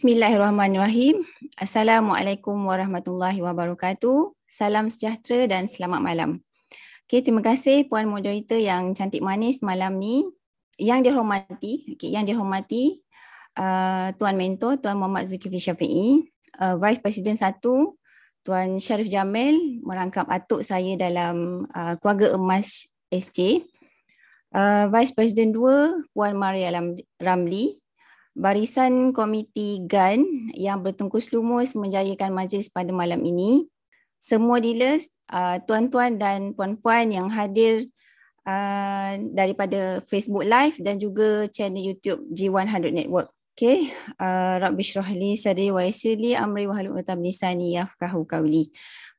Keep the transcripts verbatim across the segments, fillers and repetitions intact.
Bismillahirrahmanirrahim. Assalamualaikum warahmatullahi wabarakatuh. Salam sejahtera dan selamat malam. Okay, terima kasih Puan Moderator yang cantik manis malam ni. Yang dihormati, okay, yang dihormati uh, Tuan Mentor, Tuan Muhammad Zulkifli Syafi'i, uh, Vice President satu, Tuan Syarif Jamil, merangkap atuk saya dalam uh, keluarga emas S J, uh, Vice President dua, Puan Maria Ramli, Barisan Komiti G A N yang bertengkus lumus menjayakan majlis pada malam ini. Semua dealers, uh, tuan-tuan dan puan-puan yang hadir uh, daripada Facebook Live dan juga channel YouTube G one hundred Network. Okay, uh, Rabbi Syrahli Sadri wa Yassirli Amri wa Halul Utam Lisani Yafqahu Qawli.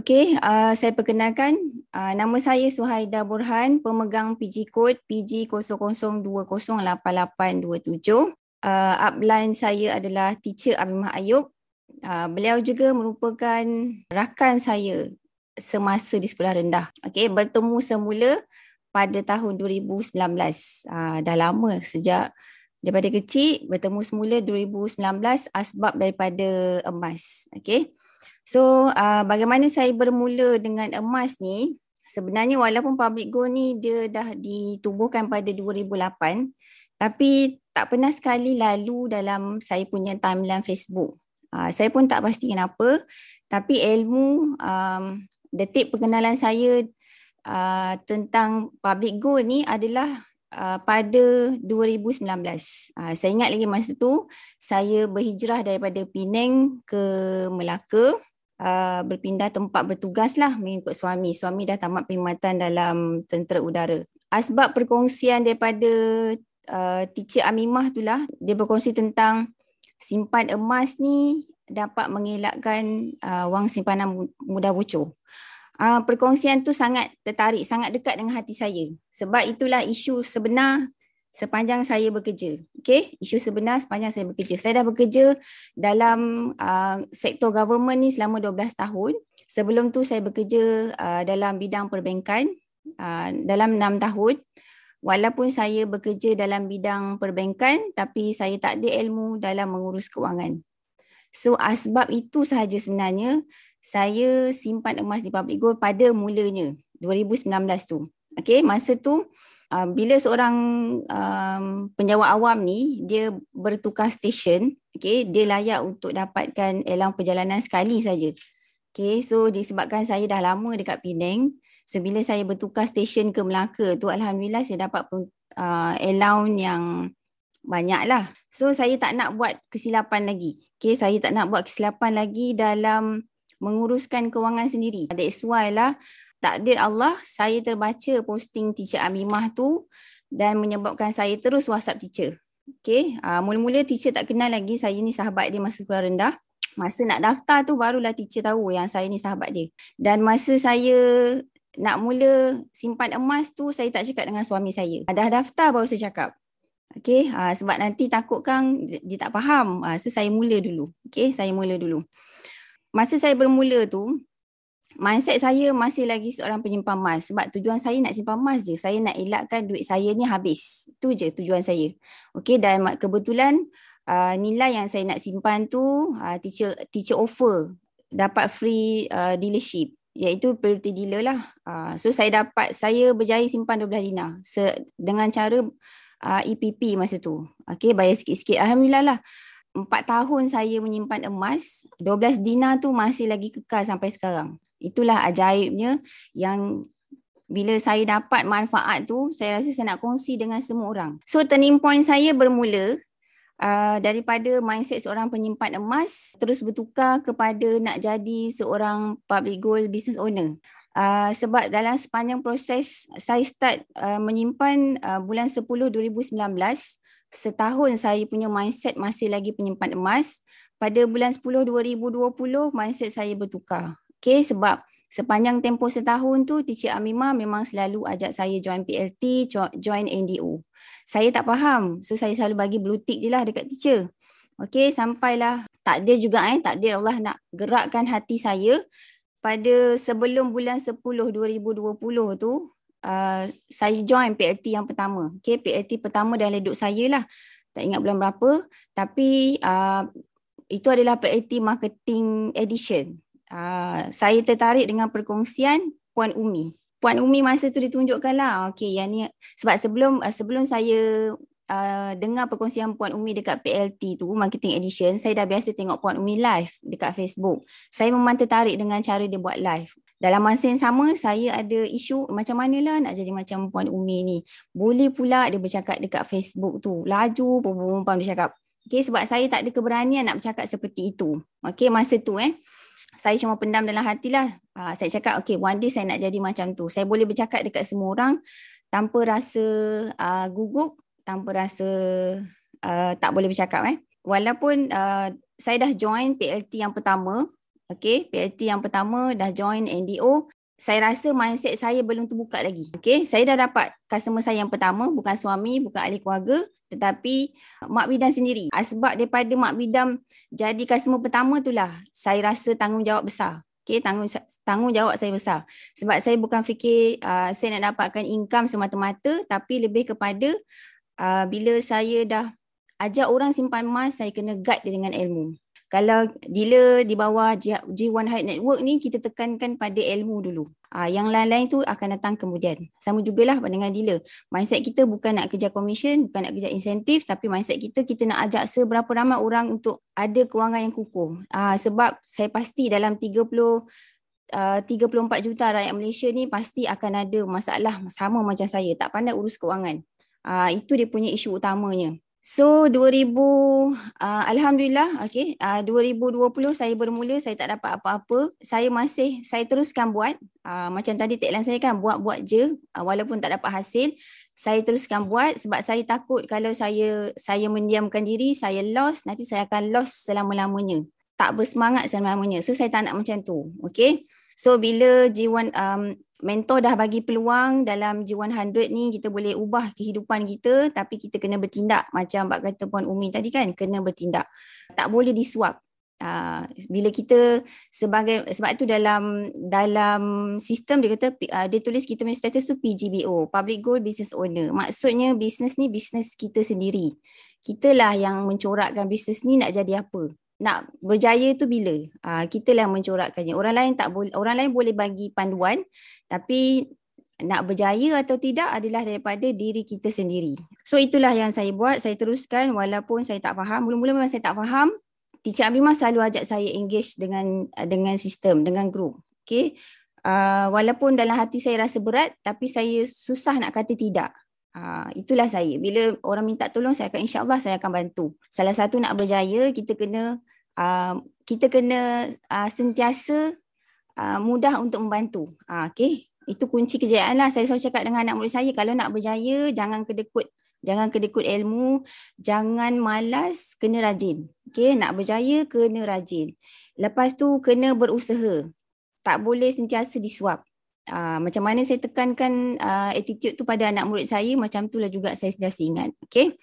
Okay, uh, saya perkenalkan uh, nama saya Suhaida Burhan, pemegang P G Code P G zero zero two zero eight eight two seven. Uh, upline saya adalah teacher Abimah Ayub. Uh, beliau juga merupakan rakan saya semasa di sekolah rendah. Okay, bertemu semula pada tahun dua ribu sembilan belas. Uh, dah lama sejak daripada kecil, bertemu semula dua ribu sembilan belas asbab daripada emas. Okay, so uh, bagaimana saya bermula dengan emas ni? Sebenarnya walaupun Public Gold ni dia dah ditubuhkan pada dua ribu lapan, tapi tak pernah sekali lalu dalam saya punya timeline Facebook. Uh, saya pun tak pasti kenapa. Tapi ilmu, um, detik perkenalan saya uh, tentang Public Gold ni adalah uh, pada dua ribu sembilan belas. Uh, saya ingat lagi masa tu, saya berhijrah daripada Penang ke Melaka. Uh, berpindah tempat bertugas lah mengikut suami. Suami dah tamat perkhidmatan dalam tentera udara. Asbab perkongsian daripada Uh, teacher Amimah itulah, dia berkongsi tentang simpan emas ni dapat mengelakkan uh, wang simpanan mudah bocor. Uh, perkongsian tu sangat tertarik, sangat dekat dengan hati saya. Sebab itulah isu sebenar sepanjang saya bekerja. Okay? Isu sebenar sepanjang saya bekerja. Saya dah bekerja dalam uh, sektor government ni selama dua belas tahun. Sebelum tu saya bekerja uh, dalam bidang perbankan uh, dalam enam tahun. Walaupun saya bekerja dalam bidang perbankan, tapi saya tak ada ilmu dalam mengurus kewangan. So asbab itu sahaja sebenarnya saya simpan emas di Public Gold pada mulanya dua ribu sembilan belas tu. Okey, masa tu uh, bila seorang um, penjawat awam ni dia bertukar stesen, okey, dia layak untuk dapatkan elang perjalanan sekali saja. Okey, so disebabkan saya dah lama dekat Penang, so bila saya bertukar stesen ke Melaka tu, alhamdulillah saya dapat uh, allowance yang banyak lah. So saya tak nak buat kesilapan lagi. Okay, saya tak nak buat kesilapan lagi dalam menguruskan kewangan sendiri. That's why lah takdir Allah, saya terbaca posting teacher Amimah tu dan menyebabkan saya terus WhatsApp teacher. Okay, uh, mula-mula teacher tak kenal lagi saya ni sahabat dia masa sekolah rendah. Masa nak daftar tu barulah teacher tahu yang saya ni sahabat dia. Dan masa saya nak mula simpan emas tu, saya tak cakap dengan suami saya. Dah daftar baru saya cakap. Okay, uh, sebab nanti takut kan dia tak faham. Uh, so saya mula dulu. Okay, saya mula dulu. Masa saya bermula tu, mindset saya masih lagi seorang penyimpan emas. Sebab tujuan saya nak simpan emas je. Saya nak elakkan duit saya ni habis. Itu je tujuan saya. Okay, dan kebetulan uh, nilai yang saya nak simpan tu, uh, teacher, teacher offer dapat free uh, dealership, iaitu priority dealer lah. Uh, so saya dapat, saya berjaya simpan dua belas dinar se- dengan cara uh, E P P masa tu. Okay, bayar sikit-sikit. Alhamdulillah lah. empat tahun saya menyimpan emas, dua belas dinar tu masih lagi kekal sampai sekarang. Itulah ajaibnya yang bila saya dapat manfaat tu, saya rasa saya nak kongsi dengan semua orang. So turning point saya bermula Uh, daripada mindset seorang penyimpan emas terus bertukar kepada nak jadi seorang Public Gold business owner. Uh, sebab dalam sepanjang proses saya start uh, menyimpan uh, bulan sepuluh dua ribu sembilan belas, setahun saya punya mindset masih lagi penyimpan emas. Pada bulan sepuluh dua ribu dua puluh mindset saya bertukar. Okey, sebab sepanjang tempoh setahun tu, teacher Amimah memang selalu ajak saya join P L T, join N D U. Saya tak faham. So, saya selalu bagi blue tick je lah dekat teacher. Okay, sampailah takdir juga eh. Takdir Allah nak gerakkan hati saya. Pada sebelum bulan sepuluh dua ribu dua puluh tu, uh, saya join P L T yang pertama. Okay, P L T pertama dalam hidup saya lah. Tak ingat bulan berapa. Tapi Uh, Itu adalah P L T Marketing Edition. Uh, saya tertarik dengan perkongsian Puan Umi. Puan Umi masa tu ditunjukkanlah. Okey, yang ni sebab sebelum uh, sebelum saya uh, dengar perkongsian Puan Umi dekat P L T tu, Marketing Edition, saya dah biasa tengok Puan Umi live dekat Facebook. Saya memang tertarik dengan cara dia buat live. Dalam masa yang sama, saya ada isu macam manalah nak jadi macam Puan Umi ni. Boleh pula dia bercakap dekat Facebook tu. Laju perempuan dia cakap. Okey, sebab saya tak ada keberanian nak bercakap seperti itu. Okey, masa tu eh. Saya cuma pendam dalam hatilah. Ha, saya cakap, okey, one day saya nak jadi macam tu. Saya boleh bercakap dekat semua orang tanpa rasa uh, gugup, tanpa rasa uh, tak boleh bercakap. Eh. Walaupun uh, saya dah join P L T yang pertama, okey, P L T yang pertama dah join N D O, saya rasa mindset saya belum terbuka lagi. Okey, saya dah dapat customer saya yang pertama, bukan suami, bukan ahli keluarga, tetapi mak bidang sendiri. Sebab daripada mak bidang jadi customer pertama itulah saya rasa tanggungjawab besar. Okey, tanggung tanggungjawab saya besar. Sebab saya bukan fikir uh, saya nak dapatkan income semata-mata, tapi lebih kepada uh, bila saya dah ajak orang simpan emas, saya kena guide dia dengan ilmu. Kalau dealer di bawah G one hundred Network ni, kita tekankan pada ilmu dulu. Aa, yang lain-lain tu akan datang kemudian. Sama jugalah dengan dealer. Mindset kita bukan nak kejar komisen, bukan nak kejar insentif, tapi mindset kita, kita nak ajak seberapa ramai orang untuk ada kewangan yang kukuh. Aa, sebab saya pasti dalam tiga puluh, tiga puluh empat juta rakyat Malaysia ni pasti akan ada masalah sama macam saya. Tak pandai urus kewangan. Aa, itu dia punya isu utamanya. So dua ribu uh, alhamdulillah okey uh, dua ribu dua puluh saya bermula, saya tak dapat apa-apa, saya masih saya teruskan buat uh, macam tadi tagline saya kan, buat-buat je uh, walaupun tak dapat hasil, saya teruskan buat sebab saya takut kalau saya saya mendiamkan diri, saya lost, nanti saya akan lost selama-lamanya, tak bersemangat selama-lamanya. So saya tak nak macam tu. Okey. So bila G satu um, mentor dah bagi peluang dalam G one hundred ni, kita boleh ubah kehidupan kita, tapi kita kena bertindak macam Pak kata Puan Umi tadi kan, kena bertindak. Tak boleh disuap. Uh, bila kita sebagai, sebab tu dalam dalam sistem dia kata, uh, dia tulis kita punya status tu P G B O, Public Gold Business Owner. Maksudnya bisnes ni bisnes kita sendiri. Kitalah yang mencorakkan bisnes ni nak jadi apa. Nak berjaya tu bila? Uh, kitalah mencorakkannya. Orang lain tak boleh, orang lain boleh bagi panduan, tapi nak berjaya atau tidak adalah daripada diri kita sendiri. So itulah yang saya buat, saya teruskan walaupun saya tak faham. Mula-mula memang saya tak faham. Teacher Abimah selalu ajak saya engage dengan dengan sistem, dengan group. Okey. Uh, walaupun dalam hati saya rasa berat, tapi saya susah nak kata tidak. Uh, itulah saya. Bila orang minta tolong, saya akan insya-Allah saya akan bantu. Salah satu nak berjaya, kita kena uh, kita kena uh, sentiasa uh, mudah untuk membantu. Uh, okey. Itu kunci kejayaan lah. Saya selalu cakap dengan anak murid saya, kalau nak berjaya jangan kedekut, jangan kedekut ilmu, jangan malas, kena rajin. Okey, nak berjaya kena rajin. Lepas tu kena berusaha. Tak boleh sentiasa disuap. Uh, macam mana saya tekankan uh, attitude tu pada anak murid saya, macam itulah juga saya sentiasa ingat. Okey.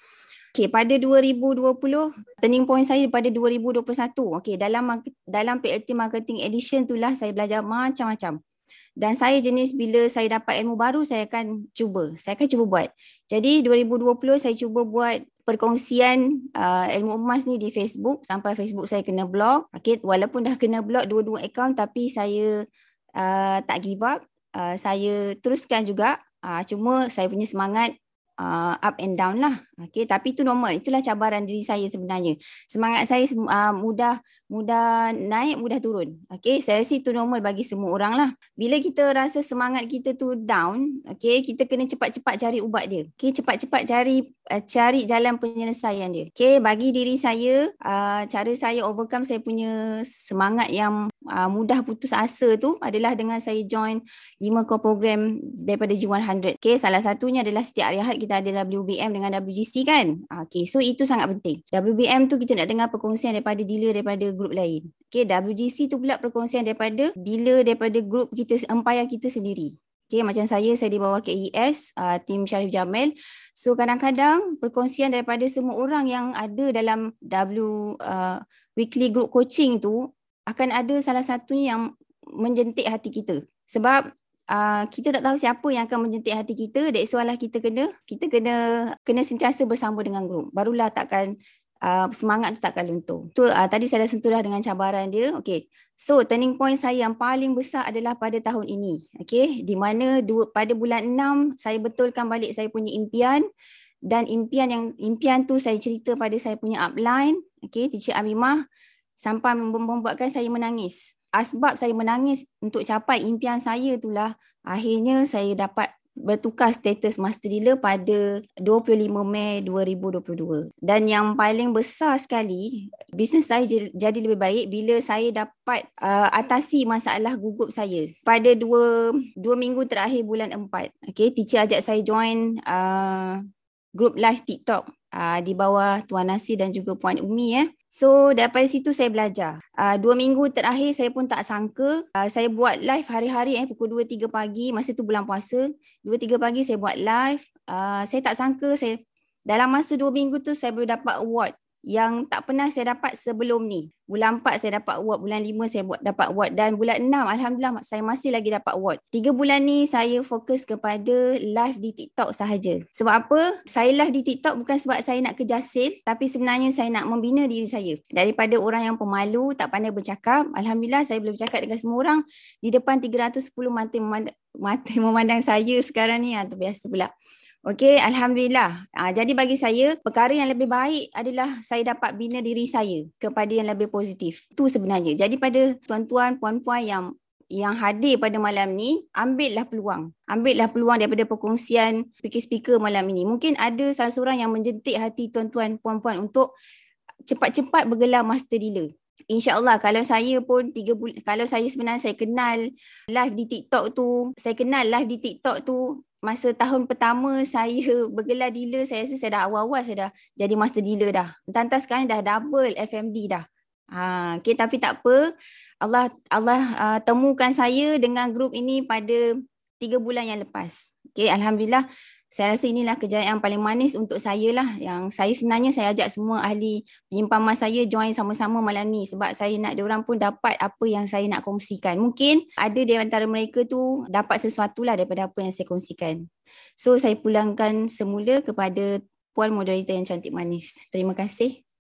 Okey, pada dua ribu dua puluh turning point saya pada dua ribu dua puluh satu. Okey, dalam dalam P L T Marketing Edition itulah saya belajar macam-macam. Dan saya jenis bila saya dapat ilmu baru saya akan cuba. Saya akan cuba buat. Jadi dua ribu dua puluh saya cuba buat perkongsian uh, ilmu emas ni di Facebook sampai Facebook saya kena block. Okey, walaupun dah kena block dua-dua akaun, tapi saya uh, tak give up. Uh, saya teruskan juga, uh, cuma saya punya semangat uh, up and down lah. Okay, tapi itu normal, itulah cabaran diri saya sebenarnya. Semangat saya uh, mudah mudah naik, mudah turun. Okay, saya rasa itu normal bagi semua orang lah. Bila kita rasa semangat kita tu down, okay, kita kena cepat-cepat cari ubat dia. Okay, cepat-cepat cari uh, cari jalan penyelesaian dia. Okay, bagi diri saya, uh, cara saya overcome saya punya semangat yang Uh, mudah putus asa tu adalah dengan saya join lima core program daripada G one hundred. Okay, salah satunya adalah setiap hari Ahad kita ada W B M dengan W G C kan. Okay, so itu sangat penting. W B M tu kita nak dengar perkongsian daripada dealer daripada grup lain. Okay, W G C tu pula perkongsian daripada dealer daripada grup kita, empayar kita sendiri. Okay, macam saya, saya di bawah K E S, uh, tim Syarif Jamil. So kadang-kadang perkongsian daripada semua orang yang ada dalam W uh, weekly group coaching tu akan ada salah satunya yang menjentik hati kita. Sebab uh, kita tak tahu siapa yang akan menjentik hati kita. That's why lah kita kena, kita kena, kena sentiasa bersama dengan grup. Barulah takkan uh, semangat tu takkan luntur. Tu, uh, tadi saya dah sentuh dah dengan cabaran dia. Okay. So turning point saya yang paling besar adalah pada tahun ini. Okay. Di mana dua, pada bulan enam saya betulkan balik saya punya impian. Dan impian yang impian tu saya cerita pada saya punya upline, okay, Teacher Abimah, sampai membuatkan saya menangis. Asbab saya menangis untuk capai impian saya itulah akhirnya saya dapat bertukar status master dealer pada dua puluh lima Mei dua ribu dua puluh dua. Dan yang paling besar sekali, bisnes saya jadi lebih baik bila saya dapat uh, atasi masalah gugup saya pada dua, dua minggu terakhir bulan empat. Okay, teacher ajak saya join uh, group live TikTok uh, di bawah Tuan Nasir dan juga Puan Umi. Eh. So daripada situ saya belajar. Uh, dua minggu terakhir saya pun tak sangka. Uh, saya buat live hari-hari eh, pukul dua tiga pagi. Masa tu bulan puasa. dua tiga pagi saya buat live. Uh, saya tak sangka saya dalam masa dua minggu tu saya baru dapat award yang tak pernah saya dapat sebelum ni. Bulan empat saya dapat award, bulan lima saya dapat award dan bulan enam alhamdulillah saya masih lagi dapat award. Tiga bulan ni saya fokus kepada live di TikTok sahaja. Sebab apa? Saya live di TikTok bukan sebab saya nak kejar sale, tapi sebenarnya saya nak membina diri saya. Daripada orang yang pemalu, tak pandai bercakap, alhamdulillah saya boleh bercakap dengan semua orang di depan tiga ratus sepuluh mata memandang, mata memandang saya sekarang ni, terbiasa pula. Okey, alhamdulillah. Ha, jadi bagi saya, perkara yang lebih baik adalah saya dapat bina diri saya kepada yang lebih positif. Itu sebenarnya. Jadi pada tuan-tuan, puan-puan yang yang hadir pada malam ni, ambillah peluang. Ambillah peluang daripada perkongsian speaker-speaker malam ini. Mungkin ada salah seorang yang menjentik hati tuan-tuan, puan-puan untuk cepat-cepat bergelar master dealer. InsyaAllah kalau saya pun tiga bulan, kalau saya sebenarnya saya kenal live di TikTok tu, saya kenal live di TikTok tu masa tahun pertama saya bergelar dealer, saya rasa saya dah awal-awal saya dah jadi master dealer dah. Entah-entah sekarang dah double F M D dah. Ha, okay, tapi tak apa. Allah Allah uh, temukan saya dengan grup ini pada tiga bulan yang lepas. Okay, alhamdulillah. Saya rasa inilah kejayaan paling manis untuk saya lah. Yang saya sebenarnya saya ajak semua ahli penyimpanan saya join sama-sama malam ni. Sebab saya nak diorang pun dapat apa yang saya nak kongsikan. Mungkin ada di antara mereka tu dapat sesuatu lah daripada apa yang saya kongsikan. So saya pulangkan semula kepada Puan Moderator yang cantik manis. Terima kasih.